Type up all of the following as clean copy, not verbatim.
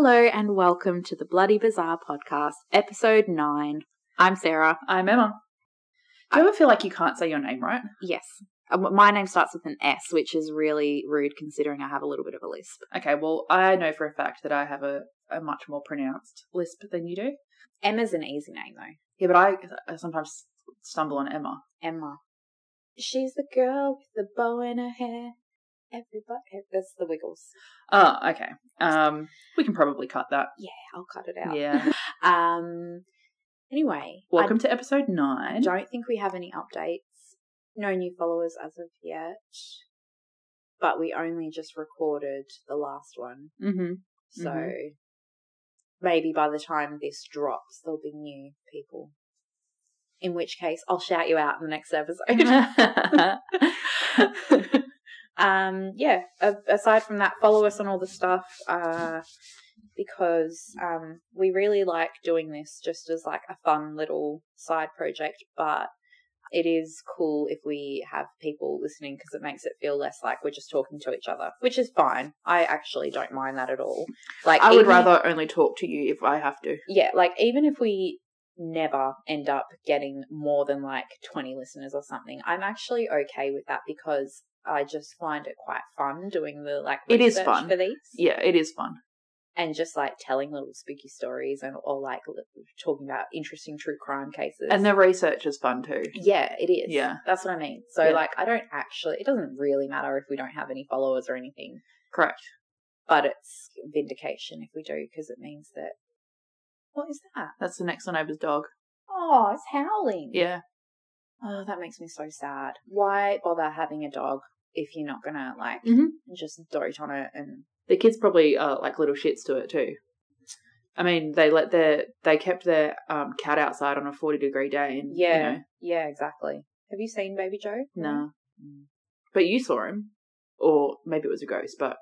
Hello and welcome to the Bloody Bizarre Podcast, Episode 9. I'm Sarah. I'm Emma. Do you ever feel like you can't say your name right? Yes. My name starts with an S, which is really rude considering I have a little bit of a lisp. Okay, well, I know for a fact that I have a much more pronounced lisp than you do. Emma's an easy name, though. Yeah, but I sometimes stumble on Emma. Emma. She's the girl with the bow in her hair. Everybody. That's the Wiggles. Oh, okay. We can probably cut that. Yeah, I'll cut it out. Yeah. Anyway. Welcome to episode 9. I don't think we have any updates. No new followers as of yet, but we only just recorded the last one. Mm-hmm. So maybe by the time this drops, there'll be new people. In which case, I'll shout you out in the next episode. Yeah, aside from that, follow us on all the stuff because we really like doing this just as like a fun little side project, but it is cool if we have people listening because it makes it feel less like we're just talking to each other, which is fine. I actually don't mind that at all. Like, I would rather only talk to you if I have to. Yeah, like even if we never end up getting more than like 20 listeners or something, I'm actually okay with that because I just find it quite fun doing the like research for these. Yeah, it is fun. And just, like, telling little spooky stories and or, like, talking about interesting true crime cases. And the research is fun, too. Yeah, it is. Yeah. That's what I mean. So, yeah. Like, I don't actually... It doesn't really matter if we don't have any followers or anything. Correct. But it's vindication if we do, because it means that... What is that? That's the next door neighbour's dog. Oh, it's howling. Yeah. Oh, that makes me so sad. Why bother having a dog if you're not going to, like, just dote on it and... The kids probably are like little shits to it too. I mean, they kept their cat outside on a 40-degree day. And, yeah, you know. Yeah, exactly. Have you seen Baby Joe? No, but you saw him, or maybe it was a ghost. But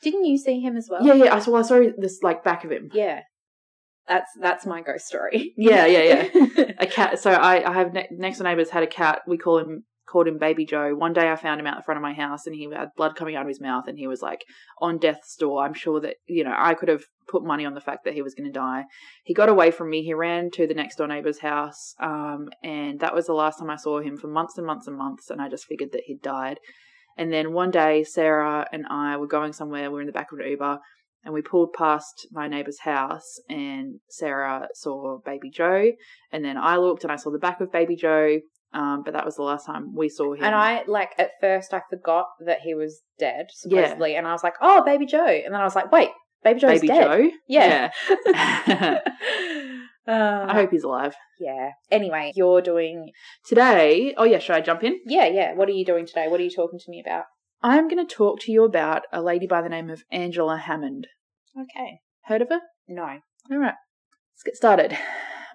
didn't you see him as well? Yeah, yeah. I saw this like back of him. Yeah, that's my ghost story. Yeah. A cat. So I have next door neighbours had a cat. We called him Baby Joe. One day I found him out the front of my house and he had blood coming out of his mouth and he was like on death's door. I'm sure that, you know, I could have put money on the fact that he was going to die. He got away from me. He ran to the next door neighbor's house and that was the last time I saw him for months and months and months, and I just figured that he'd died. And then one day Sarah and I were going somewhere. We were in the back of an Uber and we pulled past my neighbor's house and Sarah saw Baby Joe and then I looked and I saw the back of Baby Joe. But that was the last time we saw him. And I, like, at first I forgot that he was dead, supposedly. Yeah. And I was like, oh, Baby Joe. And then I was like, wait, Baby Joe's dead. Baby Joe? Yeah. I hope he's alive. Yeah. Anyway, you're doing... Today... Oh, yeah, should I jump in? Yeah. What are you doing today? What are you talking to me about? I'm going to talk to you about a lady by the name of Angela Hammond. Okay. Heard of her? No. All right. Let's get started.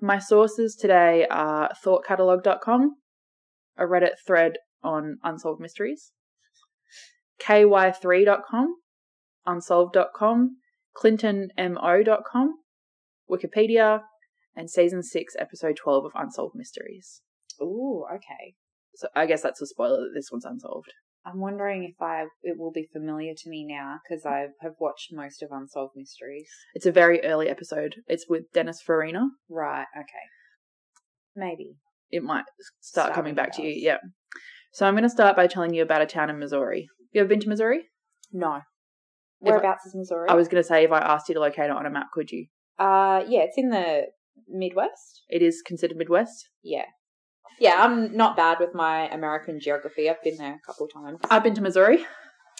My sources today are ThoughtCatalog.com, a Reddit thread on Unsolved Mysteries, ky3.com, unsolved.com, clintonmo.com, Wikipedia, and Season 6, Episode 12 of Unsolved Mysteries. Ooh, okay. So I guess that's a spoiler that this one's unsolved. I'm wondering if it will be familiar to me now because I have watched most of Unsolved Mysteries. It's a very early episode. It's with Dennis Farina. Right, okay. Maybe. It might start coming back to you, yeah. So I'm going to start by telling you about a town in Missouri. You ever been to Missouri? No. Whereabouts is Missouri? I was going to say, if I asked you to locate it on a map, could you? Yeah, it's in the Midwest. It is considered Midwest? Yeah. Yeah, I'm not bad with my American geography. I've been there a couple of times. I've been to Missouri.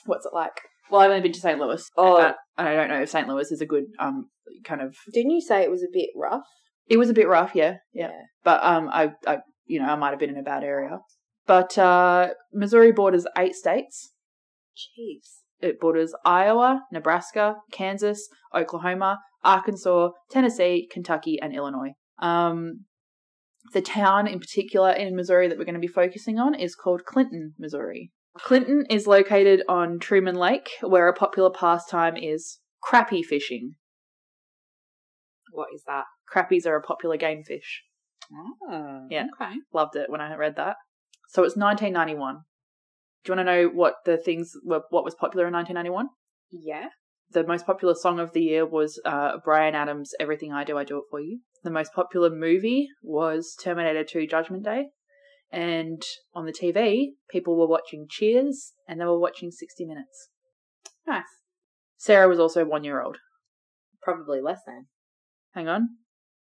What's it like? Well, I've only been to St. Louis. Oh. And I don't know if St. Louis is a good kind of... Didn't you say it was a bit rough? It was a bit rough, yeah. But I you know, I might have been in a bad area. But Missouri borders 8 states. Jeez. It borders Iowa, Nebraska, Kansas, Oklahoma, Arkansas, Tennessee, Kentucky, and Illinois. The town in particular in Missouri that we're going to be focusing on is called Clinton, Missouri. Clinton is located on Truman Lake, where a popular pastime is crappie fishing. What is that? Crappies are a popular game fish. Oh, yeah. Okay. Loved it when I read that. So it's 1991. Do you want to know what the things were? What was popular in 1991? Yeah. The most popular song of the year was Bryan Adams' Everything I Do It For You. The most popular movie was Terminator 2 Judgment Day. And on the TV, people were watching Cheers and they were watching 60 Minutes. Nice. Sarah was also 1 year old. Probably less than. Hang on.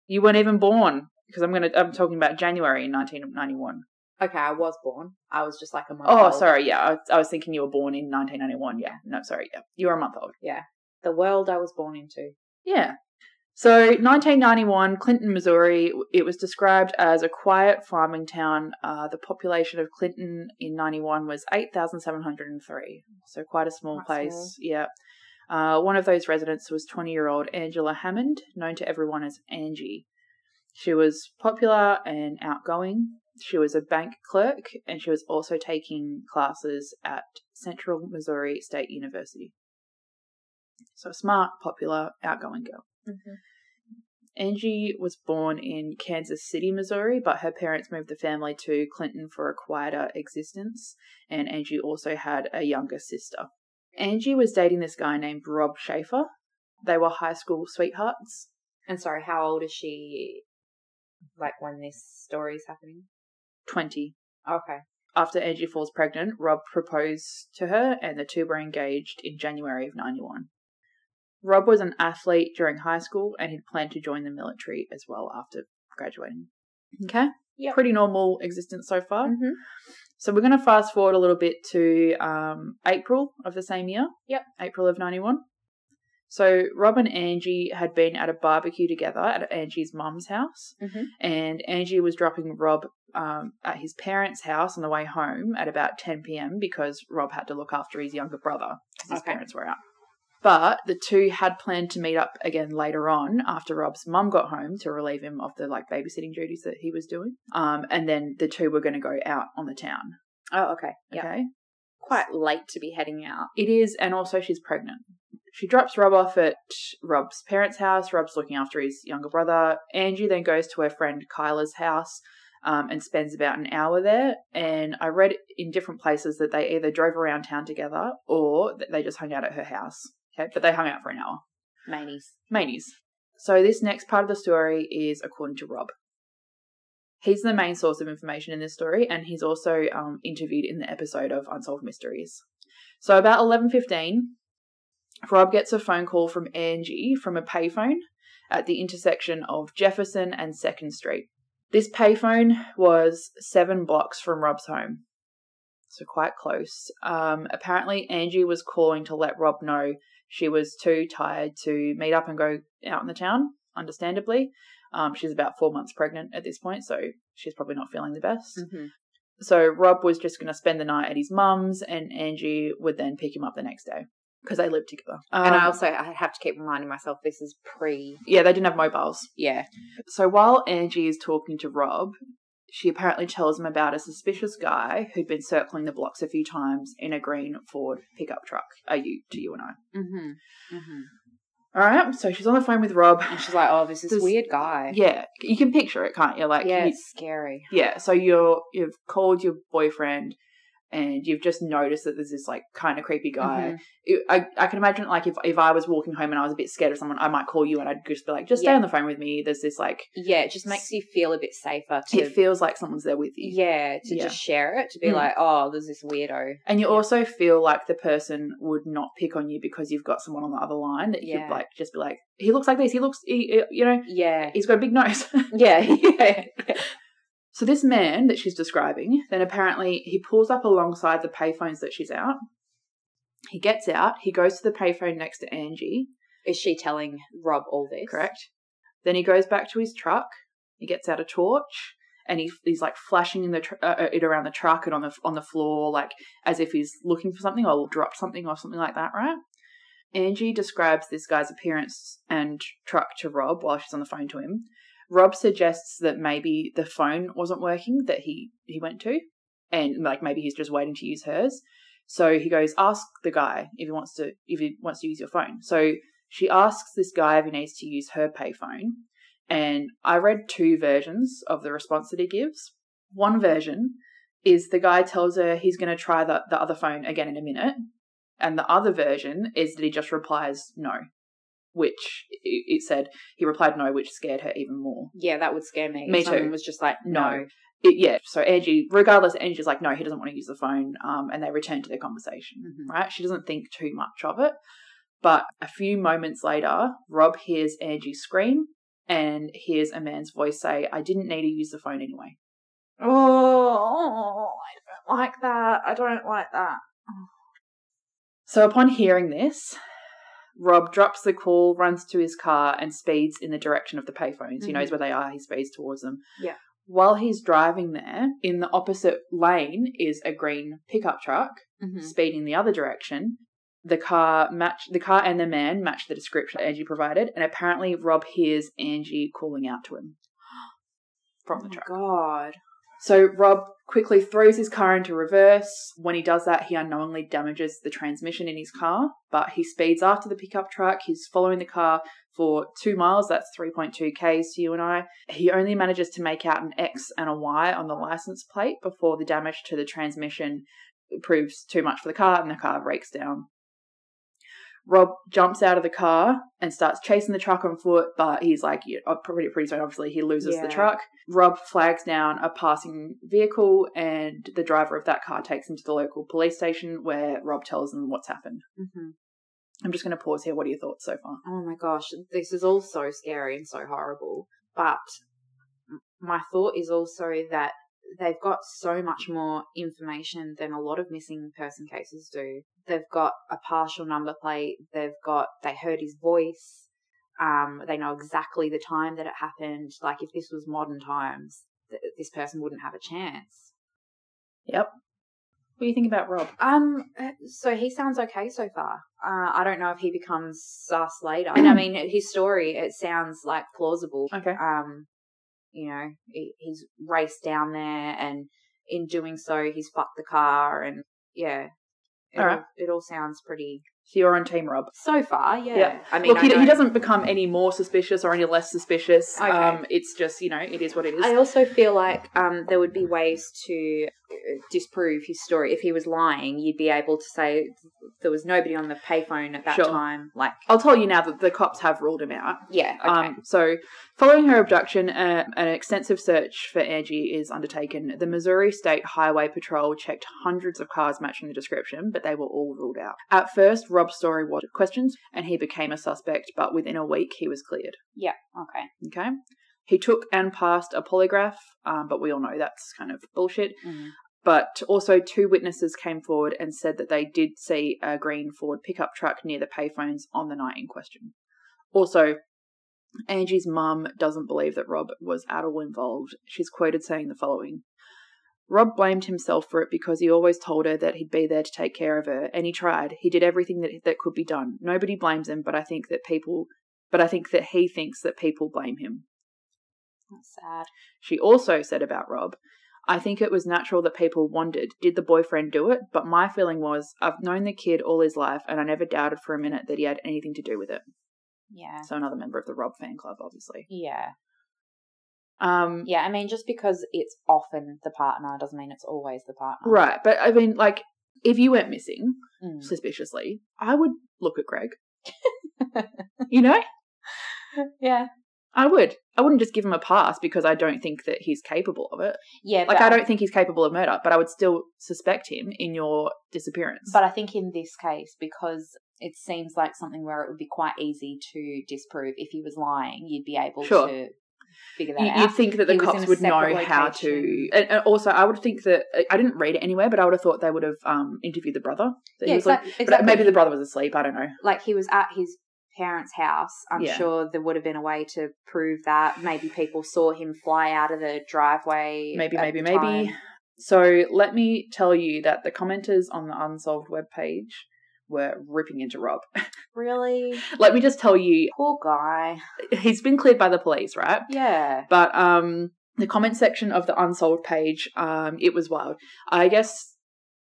You weren't even born, because I'm talking about January in 1991. Okay, I was born. I was just like a month old. Oh, sorry, yeah. I was thinking you were born in 1991. Yeah, no, sorry. Yeah. You were a month old. Yeah. The world I was born into. Yeah. So 1991, Clinton, Missouri, it was described as a quiet farming town. The population of Clinton in 91 was 8,703, so quite a small place. Small. Yeah. One of those residents was 20-year-old Angela Hammond, known to everyone as Angie. She was popular and outgoing. She was a bank clerk, and she was also taking classes at Central Missouri State University. So a smart, popular, outgoing girl. Mm-hmm. Angie was born in Kansas City, Missouri, but her parents moved the family to Clinton for a quieter existence, and Angie also had a younger sister. Angie was dating this guy named Rob Schaefer. They were high school sweethearts. And sorry, how old is she, like, when this story is happening? 20. Okay. After Angie falls pregnant, Rob proposed to her, and the two were engaged in January of 91. Rob was an athlete during high school, and he'd planned to join the military as well after graduating. Okay? Yeah. Pretty normal existence so far. Mm-hmm. So we're going to fast forward a little bit to April of the same year. Yep. April of 91. So Rob and Angie had been at a barbecue together at Angie's mum's house. Mm-hmm. And Angie was dropping Rob at his parents' house on the way home at about 10 p.m. because Rob had to look after his younger brother because his parents were out. But the two had planned to meet up again later on after Rob's mum got home to relieve him of the babysitting duties that he was doing. And then the two were going to go out on the town. Oh, okay. Yep. Okay. Quite late to be heading out. It is, and also she's pregnant. She drops Rob off at Rob's parents' house. Rob's looking after his younger brother. Angie then goes to her friend Kyla's house and spends about an hour there. And I read in different places that they either drove around town together or they just hung out at her house. Okay, but they hung out for an hour. Manies. So this next part of the story is according to Rob. He's the main source of information in this story, and he's also interviewed in the episode of Unsolved Mysteries. So about 11:15, Rob gets a phone call from Angie from a payphone at the intersection of Jefferson and 2nd Street. This payphone was 7 blocks from Rob's home, so quite close. Apparently, Angie was calling to let Rob know she was too tired to meet up and go out in the town, understandably. She's about 4 months pregnant at this point, so she's probably not feeling the best. Mm-hmm. So Rob was just going to spend the night at his mum's, and Angie would then pick him up the next day because they lived together. And I have to keep reminding myself this is pre... Yeah, they didn't have mobiles. Yeah. So while Angie is talking to Rob, she apparently tells him about a suspicious guy who'd been circling the blocks a few times in a green Ford pickup truck, a Ute to you and I. Mm-hmm. Mm-hmm. All right, so she's on the phone with Rob. And she's like, oh, this weird guy. Yeah, you can picture it, can't you? It's scary. Yeah, so you've called your boyfriend and you've just noticed that there's this, kind of creepy guy. Mm-hmm. I can imagine, if I was walking home and I was a bit scared of someone, I might call you and I'd just be like, just stay on the phone with me. There's this, Yeah, it just makes you feel a bit safer. It feels like someone's there with you. Yeah, to just share it, to be oh, there's this weirdo. And you also feel like the person would not pick on you because you've got someone on the other line that you'd, just be like, he looks like this. He looks, Yeah. He's got a big nose. Yeah. So this man that she's describing, then apparently he pulls up alongside the payphones that she's out. He gets out. He goes to the payphone next to Angie. Is she telling Rob all this? Correct. Then he goes back to his truck. He gets out a torch and he's flashing in the it around the truck and on the floor, as if he's looking for something or dropped something or something like that, right? Angie describes this guy's appearance and truck to Rob while she's on the phone to him. Rob suggests that maybe the phone wasn't working that he went to and maybe he's just waiting to use hers. So he goes, ask the guy if he wants to use your phone. So she asks this guy if he needs to use her payphone. And I read 2 versions of the response that he gives. One version is the guy tells her he's going to try the other phone again in a minute. And the other version is that he just replies no, which it said he replied no, which scared her even more. Yeah, that would scare me. Me too. Someone was just like, no. Yeah, so Angie, regardless, Angie's like, no, he doesn't want to use the phone, and they return to their conversation, mm-hmm. right? She doesn't think too much of it. But a few moments later, Rob hears Angie scream and hears a man's voice say, I didn't need to use the phone anyway. Oh, I don't like that. I don't like that. So upon hearing this, Rob drops the call, runs to his car and speeds in the direction of the payphones. Mm-hmm. He knows where they are. He speeds towards them. Yeah. While he's driving there, in the opposite lane is a green pickup truck mm-hmm. speeding the other direction. The car and the man match the description Angie provided, and apparently Rob hears Angie calling out to him from the truck. Oh, God. So Rob quickly throws his car into reverse. When he does that, he unknowingly damages the transmission in his car, but he speeds after the pickup truck. He's following the car for 2 miles. That's 3.2 Ks to you and I. He only manages to make out an X and a Y on the license plate before the damage to the transmission proves too much for the car and the car breaks down. Rob jumps out of the car and starts chasing the truck on foot, but he's like, pretty soon, obviously, he loses the truck. Rob flags down a passing vehicle and the driver of that car takes him to the local police station where Rob tells them what's happened. Mm-hmm. I'm just going to pause here. What are your thoughts so far? Oh, my gosh. This is all so scary and so horrible. But my thought is also that they've got so much more information than a lot of missing person cases do. They've got a partial number plate. They heard his voice. They know exactly the time that it happened. Like, if this was modern times, this person wouldn't have a chance. Yep. What do you think about Rob? So he sounds okay so far. I don't know if he becomes sus later. And I mean, his story, it sounds like plausible. Okay. You know, he's raced down there and in doing so he's fucked the car and, yeah, it all sounds pretty... So you're on Team Rob? So far, yeah. I mean, look, he doesn't become any more suspicious or any less suspicious. Okay. It's just, you know, it is what it is. I also feel like there would be ways to disprove his story. If he was lying, you'd be able to say there was nobody on the payphone at that time. Like, I'll tell you now that the cops have ruled him out. Yeah, okay. So following her abduction, an extensive search for Angie is undertaken. The Missouri State Highway Patrol checked hundreds of cars matching the description, but they were all ruled out. At first, Rob's story was questioned and he became a suspect, but within a week he was cleared. Yeah, okay. Okay. He took and passed a polygraph, but we all know that's kind of bullshit. Mm-hmm. But also two witnesses came forward and said that they did see a green Ford pickup truck near the payphones on the night in question. Also, Angie's mum doesn't believe that Rob was at all involved. She's quoted saying the following: Rob blamed himself for it because he always told her that he'd be there to take care of her, and he tried. He did everything that could be done. Nobody blames him, but I think that he thinks that people blame him. That's sad. She also said about Rob, I think it was natural that people wondered, did the boyfriend do it? But my feeling was, I've known the kid all his life, and I never doubted for a minute that he had anything to do with it. Yeah. So another member of the Rob fan club, obviously. Yeah. Yeah, I mean, just because it's often the partner doesn't mean it's always the partner. Right, but I mean, like, if you went missing, suspiciously, I would look at Greg. You know? Yeah. I would. I wouldn't just give him a pass because I don't think that he's capable of it. Yeah. Like, I don't think he's capable of murder, but I would still suspect him in your disappearance. But I think in this case, because it seems like something where it would be quite easy to disprove, if he was lying, you'd be able to... figure that out. You'd think that the cops would know how to, and also I would think that, I didn't read it anywhere, but I would have thought they would have interviewed the brother. Yeah, exactly. But maybe the brother was asleep, I don't know. Like, he was at his parents' house. I'm sure there would have been a way to prove that. Maybe people saw him fly out of the driveway. Maybe. So let me tell you that the commenters on the Unsolved webpage were ripping into Rob. Really? Let me just tell you. Poor guy. He's been cleared by the police, right? Yeah. But the comment section of the Unsolved page, it was wild. I guess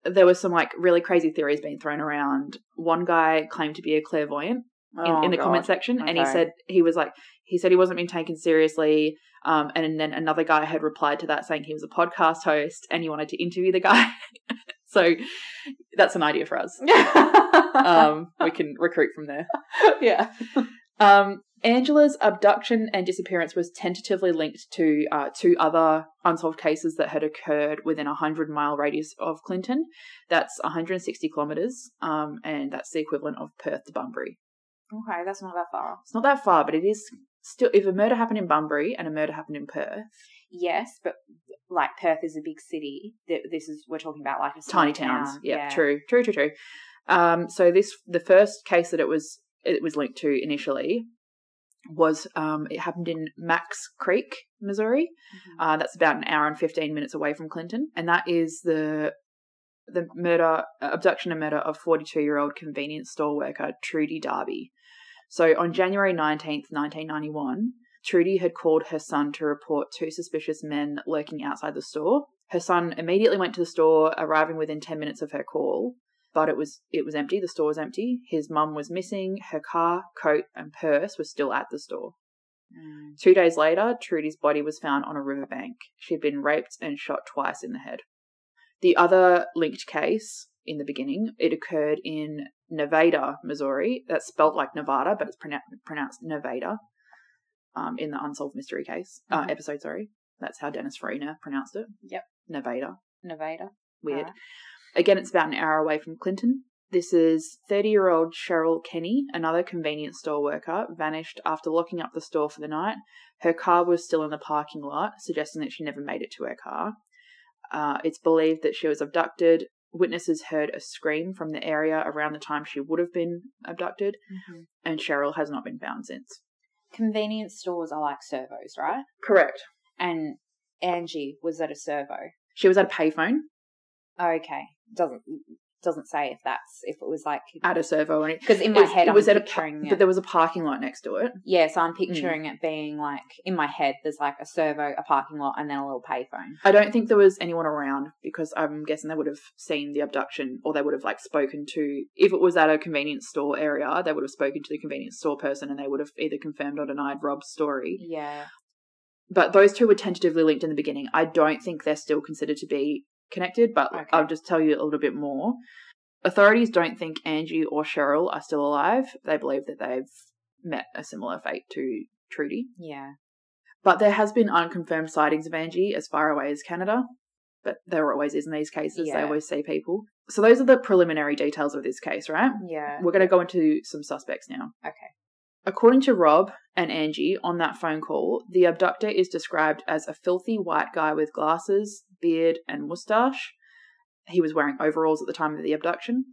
there were some, like, really crazy theories being thrown around. One guy claimed to be a clairvoyant in the comment section, okay. And he said he wasn't being taken seriously, and then another guy had replied to that saying he was a podcast host and he wanted to interview the guy. So That's an idea for us. We can recruit from there. Yeah. Angela's abduction and disappearance was tentatively linked to two other unsolved cases that had occurred within a 100-mile radius of Clinton. That's 160 kilometers, and that's the equivalent of Perth to Bunbury. Okay, that's not that far. It's not that far, but it is still, if a murder happened in Bunbury and a murder happened in Perth. Yes, but like Perth is a big city. This is, we're talking about like a tiny town. Yeah, true. So the first case that it was linked to initially was it happened in Max Creek, Missouri. Mm-hmm. That's about an hour and 15 minutes away from Clinton, and that is the murder, abduction and murder of 42-year-old convenience store worker Trudy Darby. So on January 19th, 1991, Trudy had called her son to report two suspicious men lurking outside the store. Her son immediately went to the store, arriving within 10 minutes of her call, but it was empty. The store was empty. His mum was missing. Her car, coat, and purse were still at the store. 2 days later, Trudy's body was found on a riverbank. She had been raped and shot twice in the head. The other linked case in the beginning, it occurred in Nevada, Missouri. That's spelt like Nevada, but it's pronounced Nevada. In the Unsolved Mystery case episode, sorry. That's how Dennis Farina pronounced it. Yep. Nevada. Weird. Right. Again, it's about an hour away from Clinton. This is 30-year-old Cheryl Kenny, another convenience store worker, vanished after locking up the store for the night. Her car was still in the parking lot, suggesting that she never made it to her car. It's believed that she was abducted. Witnesses heard a scream from the area around the time she would have been abducted, and Cheryl has not been found since. Convenience stores are like servos, right? Correct. And Angie was at a servo. She was at a payphone. Okay. Doesn't say if it was like at a servo or anything. Because in my head, I'm picturing it. But there was a parking lot next to it. Yeah, so I'm picturing it being like, in my head, there's like a servo, a parking lot, and then a little payphone. I don't think there was anyone around because I'm guessing they would have seen the abduction, or they would have like spoken to, if it was at a convenience store area, they would have spoken to the convenience store person and they would have either confirmed or denied Rob's story. Yeah. But those two were tentatively linked in the beginning. I don't think they're still considered to be connected, but okay. I'll just tell you a little bit more. Authorities don't think Angie or Cheryl are still alive. They believe that they've met a similar fate to Trudy. Yeah. But there has been unconfirmed sightings of Angie as far away as Canada, but there always is in these cases. Yeah. They always see people. So those are the preliminary details of this case, right? Yeah. We're going to go into some suspects now. Okay. According to Rob and Angie on that phone call, the abductor is described as a filthy white guy with glasses, beard, and moustache. He was wearing overalls at the time of the abduction.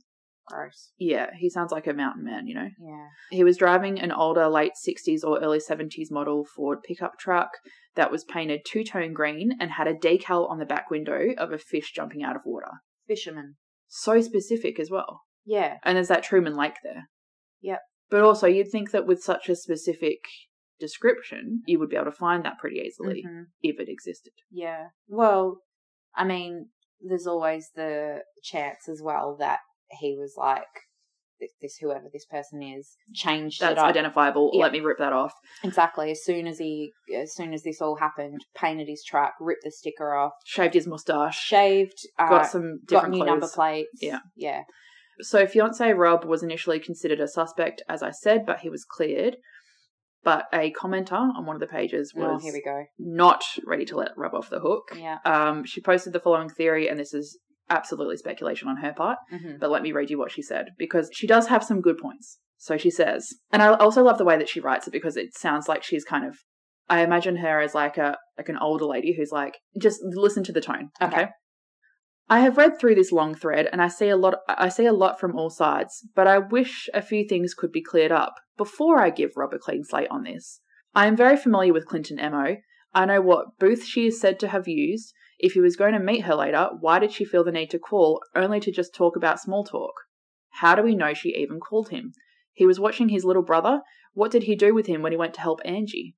Gross. Yeah, he sounds like a mountain man, you know? Yeah. He was driving an older late 60s or early 70s model Ford pickup truck that was painted two-tone green and had a decal on the back window of a fish jumping out of water. Fisherman. So specific as well. Yeah. And there's that Truman Lake there. Yep. But also, you'd think that with such a specific description, you would be able to find that pretty easily if it existed. Yeah. Well, I mean, there's always the chance as well that he was like, this whoever this person is, changed it up. That's identifiable. Yeah. Let me rip that off. Exactly. As soon as this all happened, painted his truck, ripped the sticker off. Shaved his moustache. Got some different clothes. Got new number plates. Yeah. Yeah. So fiancé Rob was initially considered a suspect, as I said, but he was cleared. But a commenter on one of the pages was not ready to let Rob off the hook. Yeah. She posted the following theory, and this is absolutely speculation on her part, but let me read you what she said, because she does have some good points. So she says, and I also love the way that she writes it, because it sounds like she's kind of, I imagine her as like an older lady who's like, just listen to the tone, okay? I have read through this long thread and I see a lot from all sides, but I wish a few things could be cleared up before I give Rob a clean slate on this. I am very familiar with Clinton MO. I know what booth she is said to have used. If he was going to meet her later, why did she feel the need to call only to just talk about small talk? How do we know she even called him? He was watching his little brother. What did he do with him when he went to help Angie?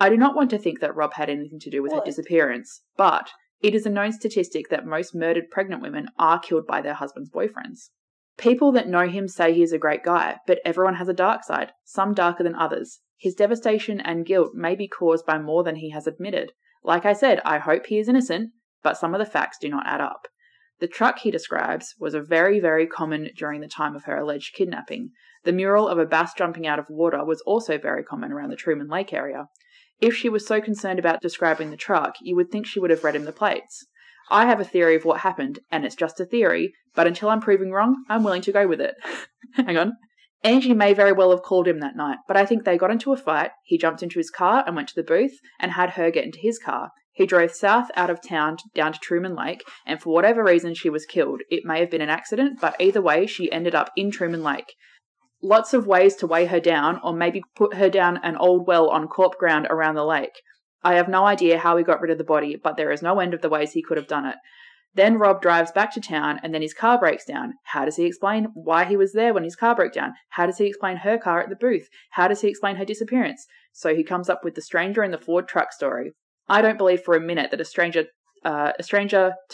I do not want to think that Rob had anything to do with her disappearance, but it is a known statistic that most murdered pregnant women are killed by their husband's boyfriends. People that know him say he is a great guy, but everyone has a dark side, some darker than others. His devastation and guilt may be caused by more than he has admitted. Like I said, I hope he is innocent, but some of the facts do not add up. The truck he describes was a very, very common during the time of her alleged kidnapping. The mural of a bass jumping out of water was also very common around the Truman Lake area. If she was so concerned about describing the truck, you would think she would have read him the plates. I have a theory of what happened, and it's just a theory, but until I'm proving wrong, I'm willing to go with it. Hang on. Angie may very well have called him that night, but I think they got into a fight. He jumped into his car and went to the booth and had her get into his car. He drove south out of town down to Truman Lake, and for whatever reason she was killed. It may have been an accident, but either way she ended up in Truman Lake. Lots of ways to weigh her down, or maybe put her down an old well on corp ground around the lake. I have no idea how he got rid of the body, but there is no end of the ways he could have done it. Then Rob drives back to town, and then his car breaks down. How does he explain why he was there when his car broke down? How does he explain her car at the booth? How does he explain her disappearance? So he comes up with the stranger in the Ford truck story. I don't believe for a minute that a stranger to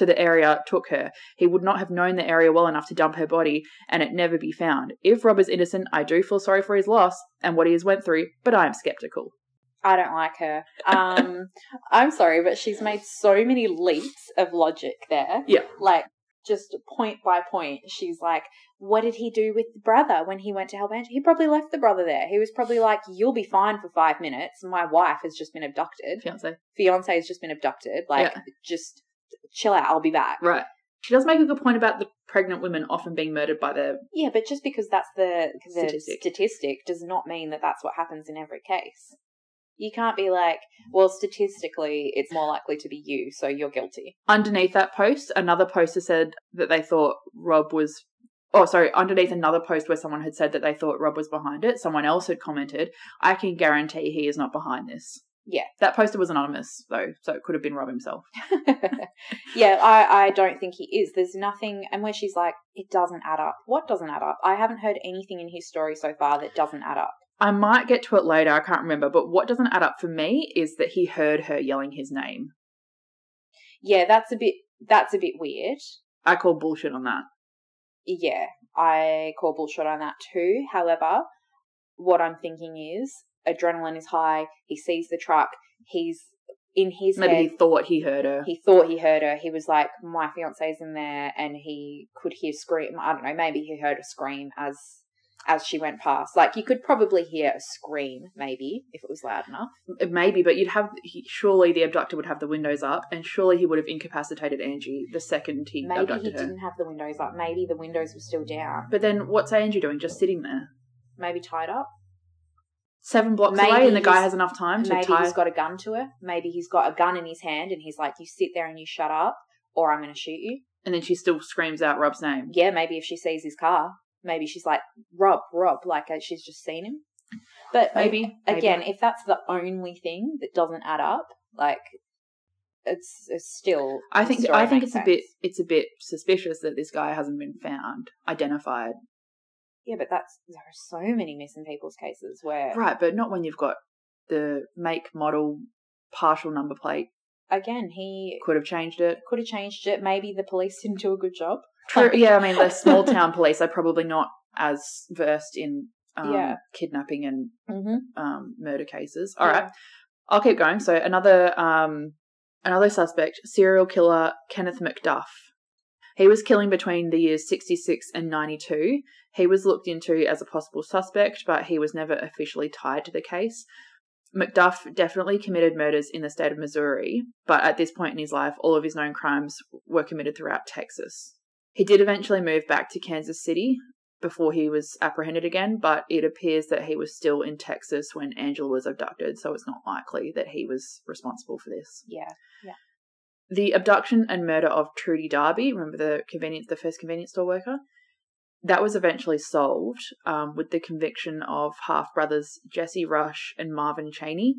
the area took her. He would not have known the area well enough to dump her body and it never be found. If Rob is innocent, I do feel sorry for his loss and what he has went through, but I am skeptical. I don't like her. I'm sorry, but she's made so many leaps of logic there. Yeah. Like, just point by point, she's like, what did he do with the brother when he went to Hellbent? He probably left the brother there. He was probably like, you'll be fine for 5 minutes. My wife has just been abducted. Fiance has just been abducted. Like, yeah. Just chill out. I'll be back. Right. She does make a good point about the pregnant women often being murdered by their... Yeah, but just because that's the statistic does not mean that that's what happens in every case. You can't be like, well, statistically, it's more likely to be you, so you're guilty. Underneath that post, another poster said that they thought Rob was... Oh, sorry, underneath another post where someone had said that they thought Rob was behind it, someone else had commented, I can guarantee he is not behind this. Yeah. That poster was anonymous, though, so it could have been Rob himself. Yeah, I don't think he is. There's nothing... And where she's like, it doesn't add up. What doesn't add up? I haven't heard anything in his story so far that doesn't add up. I might get to it later, I can't remember, but what doesn't add up for me is that he heard her yelling his name. Yeah, that's a bit weird. I call bullshit on that. Yeah, I call bullshit on that too. However, what I'm thinking is adrenaline is high, he sees the truck, he's in his head. Maybe he thought he heard her. He was like, my fiance's in there, and he could hear scream. I don't know, maybe he heard a scream as she went past. Like, you could probably hear a scream, maybe, if it was loud enough. Maybe, but surely the abductor would have the windows up, and surely he would have incapacitated Angie the second he abducted her. Maybe he didn't have the windows up. Maybe the windows were still down. But then what's Angie doing? Just sitting there? Maybe tied up. 7 blocks away and the guy has enough time to tie. Maybe he's got a gun to her. Maybe he's got a gun in his hand and he's like, you sit there and you shut up or I'm going to shoot you. And then she still screams out Rob's name. Yeah, maybe if she sees his car. Maybe she's like, Rob, like she's just seen him. But maybe. Again, if that's the only thing that doesn't add up, like it's still. I think it's a bit suspicious that this guy hasn't been found, identified. Yeah, but there are so many missing people's cases where. Right, but not when you've got the make, model, partial number plate. Again, he could have changed it. Maybe the police didn't do a good job. True. Yeah, I mean, the small town police are probably not as versed in kidnapping and murder cases. All right, I'll keep going. So another suspect, serial killer Kenneth McDuff. He was killing between the years 66 and 92. He was looked into as a possible suspect, but he was never officially tied to the case. McDuff definitely committed murders in the state of Missouri, but at this point in his life, all of his known crimes were committed throughout Texas. He did eventually move back to Kansas City before he was apprehended again, but it appears that he was still in Texas when Angela was abducted, so it's not likely that he was responsible for this. Yeah. The abduction and murder of Trudy Darby, remember the first convenience store worker? That was eventually solved with the conviction of half-brothers Jesse Rush and Marvin Chaney.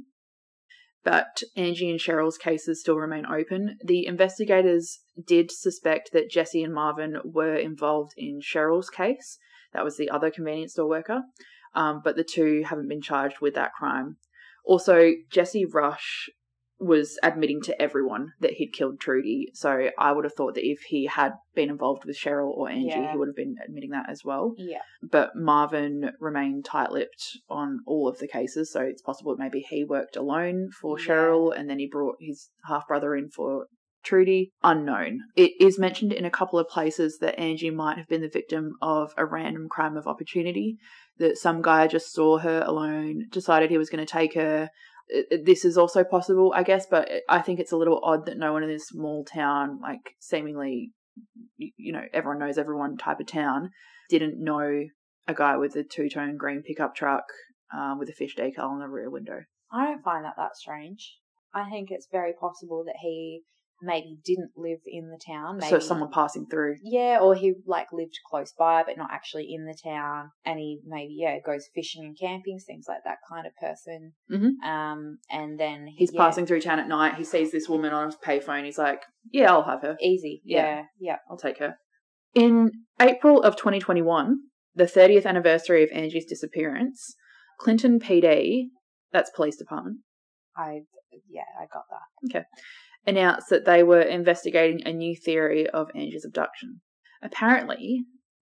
But Angie and Cheryl's cases still remain open. The investigators did suspect that Jesse and Marvin were involved in Cheryl's case. That was the other convenience store worker. But the two haven't been charged with that crime. Also, Jesse Rush was admitting to everyone that he'd killed Trudy. So I would have thought that if he had been involved with Cheryl or Angie, he would have been admitting that as well. Yeah. But Marvin remained tight-lipped on all of the cases. So it's possible that maybe he worked alone for Cheryl and then he brought his half-brother in for Trudy, unknown. It is mentioned in a couple of places that Angie might have been the victim of a random crime of opportunity, that some guy just saw her alone, decided he was going to take her. This is also possible, I guess, but I think it's a little odd that no one in this small town, like seemingly, you know, everyone knows everyone type of town, didn't know a guy with a two-tone green pickup truck with a fish decal on the rear window. I don't find that strange. I think it's very possible that he maybe didn't live in the town. Maybe, so someone passing through. Yeah, or he like lived close by but not actually in the town, and he maybe, goes fishing and camping, seems like that kind of person. Mm-hmm. And then he's passing through town at night. He sees this woman on his payphone. He's like, yeah, I'll have her. Easy. Yeah. I'll take her. In April of 2021, the 30th anniversary of Angie's disappearance, Clinton PD, that's police department. I got that. Okay. Announced that they were investigating a new theory of Angie's abduction. Apparently,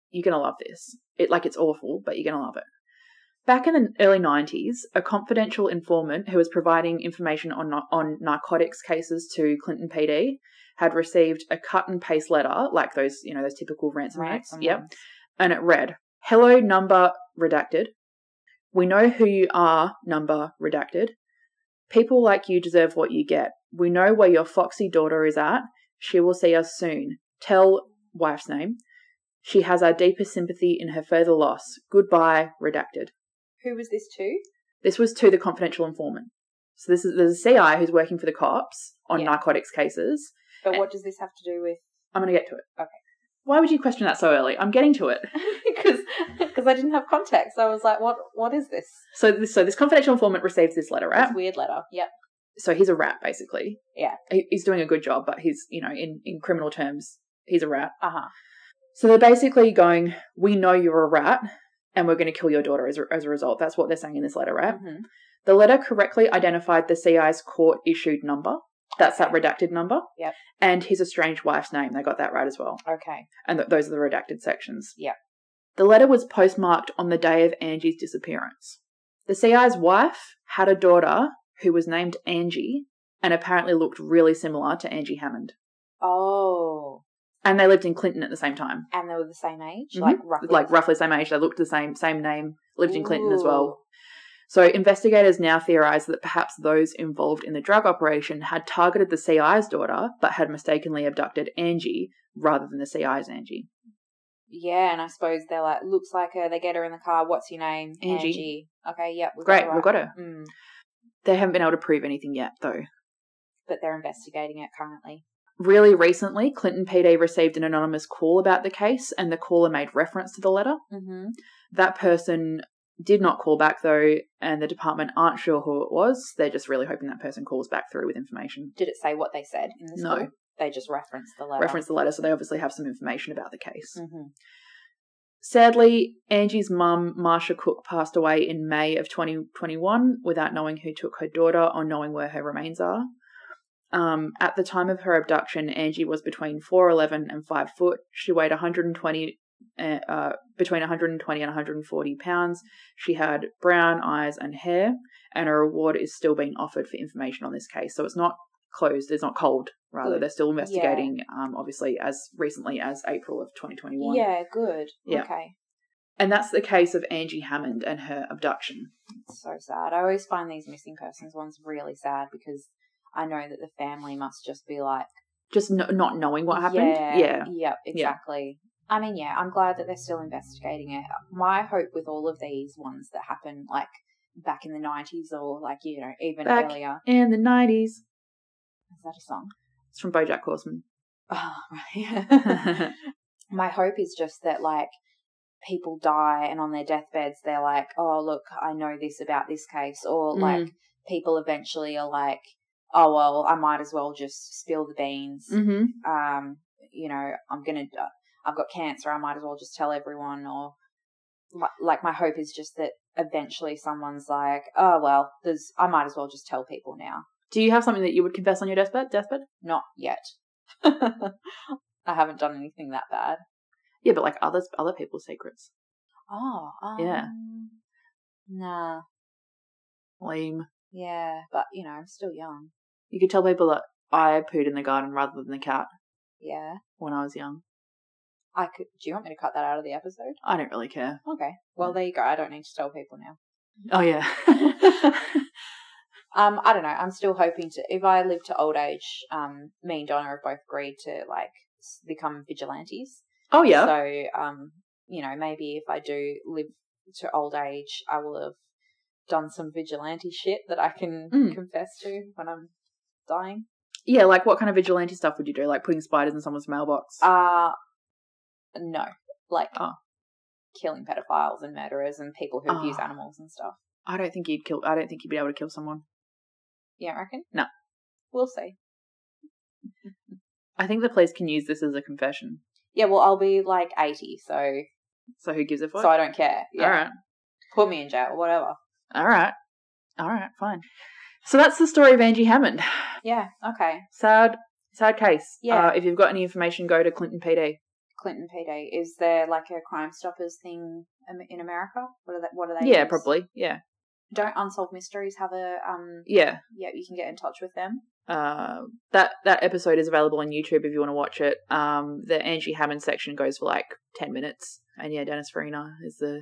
you're going to love this. It's awful, but you're going to love it. Back in the early 90s, a confidential informant who was providing information on narcotics cases to Clinton PD had received a cut and paste letter, like those, you know, those typical ransom notes. Yep. And it read, "Hello, number redacted. We know who you are, number redacted. People like you deserve what you get. We know where your foxy daughter is at. She will see us soon. Tell wife's name. She has our deepest sympathy in her further loss. Goodbye, redacted." Who was this to? This was to the confidential informant. So there's a CI who's working for the cops on narcotics cases. But what does this have to do with? I'm going to get to it. Okay. Why would you question that so early? I'm getting to it. Because I didn't have context. I was like, what is this? So this confidential informant receives this letter, right? This weird letter, yep. So he's a rat, basically. Yeah. He's doing a good job, but he's, you know, in criminal terms, he's a rat. Uh-huh. So they're basically going, we know you're a rat and we're going to kill your daughter as a result. That's what they're saying in this letter, right? Mm-hmm. The letter correctly identified the CI's court-issued number. That's okay. That redacted number. Yep. And his estranged wife's name. They got that right as well. Okay. And those are the redacted sections. Yep. The letter was postmarked on the day of Angie's disappearance. The CI's wife had a daughter who was named Angie and apparently looked really similar to Angie Hammond. Oh. And they lived in Clinton at the same time. And they were the same age? Mm-hmm. Like roughly the same age. They looked the same name, lived in Clinton as well. So investigators now theorise that perhaps those involved in the drug operation had targeted the CI's daughter but had mistakenly abducted Angie rather than the CI's Angie. Yeah, and I suppose they're like, looks like her, they get her in the car, what's your name? Angie. Okay, yep. We've got her. Mm. They haven't been able to prove anything yet, though. But they're investigating it currently. Really recently, Clinton PD received an anonymous call about the case, and the caller made reference to the letter. Mm-hmm. That person did not call back, though, and the department aren't sure who it was. They're just really hoping that person calls back through with information. Did it say what they said in this call? No. They just referenced the letter. So they obviously have some information about the case. Mm-hmm. Sadly, Angie's mum, Marsha Cook, passed away in May of 2021 without knowing who took her daughter or knowing where her remains are. At the time of her abduction, Angie was between 4'11 and 5 foot. She weighed 120 and 140 pounds. She had brown eyes and hair, and her award is still being offered for information on this case. So it's not closed. It's not cold, rather. Good. They're still investigating, obviously, as recently as April of 2021. Yeah, good. Yeah. Okay. And that's the case of Angie Hammond and her abduction. It's so sad. I always find these missing persons ones really sad because I know that the family must just be like... Just not knowing what happened? Yeah. Yeah, exactly. Yeah. I mean, I'm glad that they're still investigating it. My hope with all of these ones that happen, like, back in the 90s or, like, you know, even back earlier. In the 90s. Is that a song? It's from BoJack Horseman. Oh, right. My hope is just that, like, people die and on their deathbeds they're like, oh, look, I know this about this case. Or, like, people eventually are like, oh, well, I might as well just spill the beans. Mm-hmm. You know, I've got cancer. I might as well just tell everyone. Or, like, my hope is just that eventually someone's like, oh, well, I might as well just tell people now. Do you have something that you would confess on your deathbed? Not yet. I haven't done anything that bad. Yeah, but like other people's secrets. Oh. Yeah. Nah. Lame. Yeah, but, you know, I'm still young. You could tell people that I pooed in the garden rather than the cat. Yeah. When I was young. I could. Do you want me to cut that out of the episode? I don't really care. Okay. Well, there you go. I don't need to tell people now. Oh, yeah. I don't know. I'm still hoping to, if I live to old age, me and Donna have both agreed to, like, become vigilantes. Oh, yeah. So, you know, maybe if I do live to old age, I will have done some vigilante shit that I can confess to when I'm dying. Yeah, like what kind of vigilante stuff would you do? Like putting spiders in someone's mailbox? No. Like killing pedophiles and murderers and people who abuse animals and stuff. I don't think you'd be able to kill someone. Yeah, I reckon? No. We'll see. I think the police can use this as a confession. Yeah, well, I'll be like 80, so... So who gives a fuck? So I don't care. Yeah. All right. Put me in jail, whatever. All right, fine. So that's the story of Angie Hammond. Yeah, okay. Sad case. Yeah. If you've got any information, go to Clinton PD. Clinton PD. Is there like a Crime Stoppers thing in America? What are they? Yeah, use? Probably. Yeah. Don't Unsolved Mysteries have a Yeah. Yeah, you can get in touch with them. That episode is available on YouTube if you want to watch it. The Angie Hammond section goes for like 10 minutes, and yeah, Dennis Farina is the.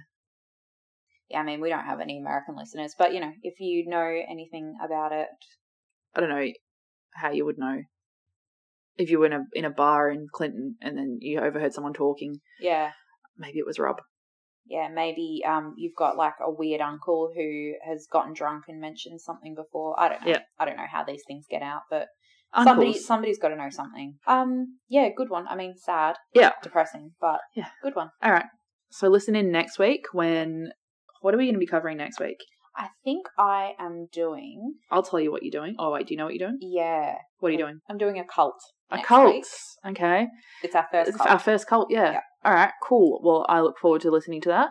Yeah, I mean, we don't have any American listeners, but, you know, if you know anything about it. I don't know how you would know. If you were in a bar in Clinton and then you overheard someone talking. Yeah. Maybe it was Rob. Yeah, maybe you've got, like, a weird uncle who has gotten drunk and mentioned something before. I don't know. Yeah. I don't know how these things get out, but somebody's got to know something. Yeah, good one. I mean, sad. Yeah. Depressing, but good one. All right. So listen in next week when... What are we going to be covering next week? I think I am doing... I'll tell you what you're doing. Oh, wait, do you know what you're doing? Yeah. What are you doing? I'm doing a cult. A cult? Week. Okay. It's our first cult. Our first cult, yeah. Yep. All right, cool. Well, I look forward to listening to that.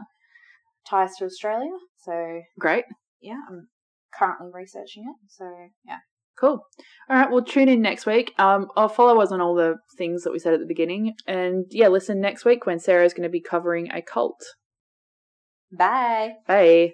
Ties to Australia, so... Great. Yeah, I'm currently researching it, so, yeah. Cool. All right, well, tune in next week. I'll follow us on all the things that we said at the beginning. And, yeah, listen next week when Sarah's going to be covering a cult. Bye.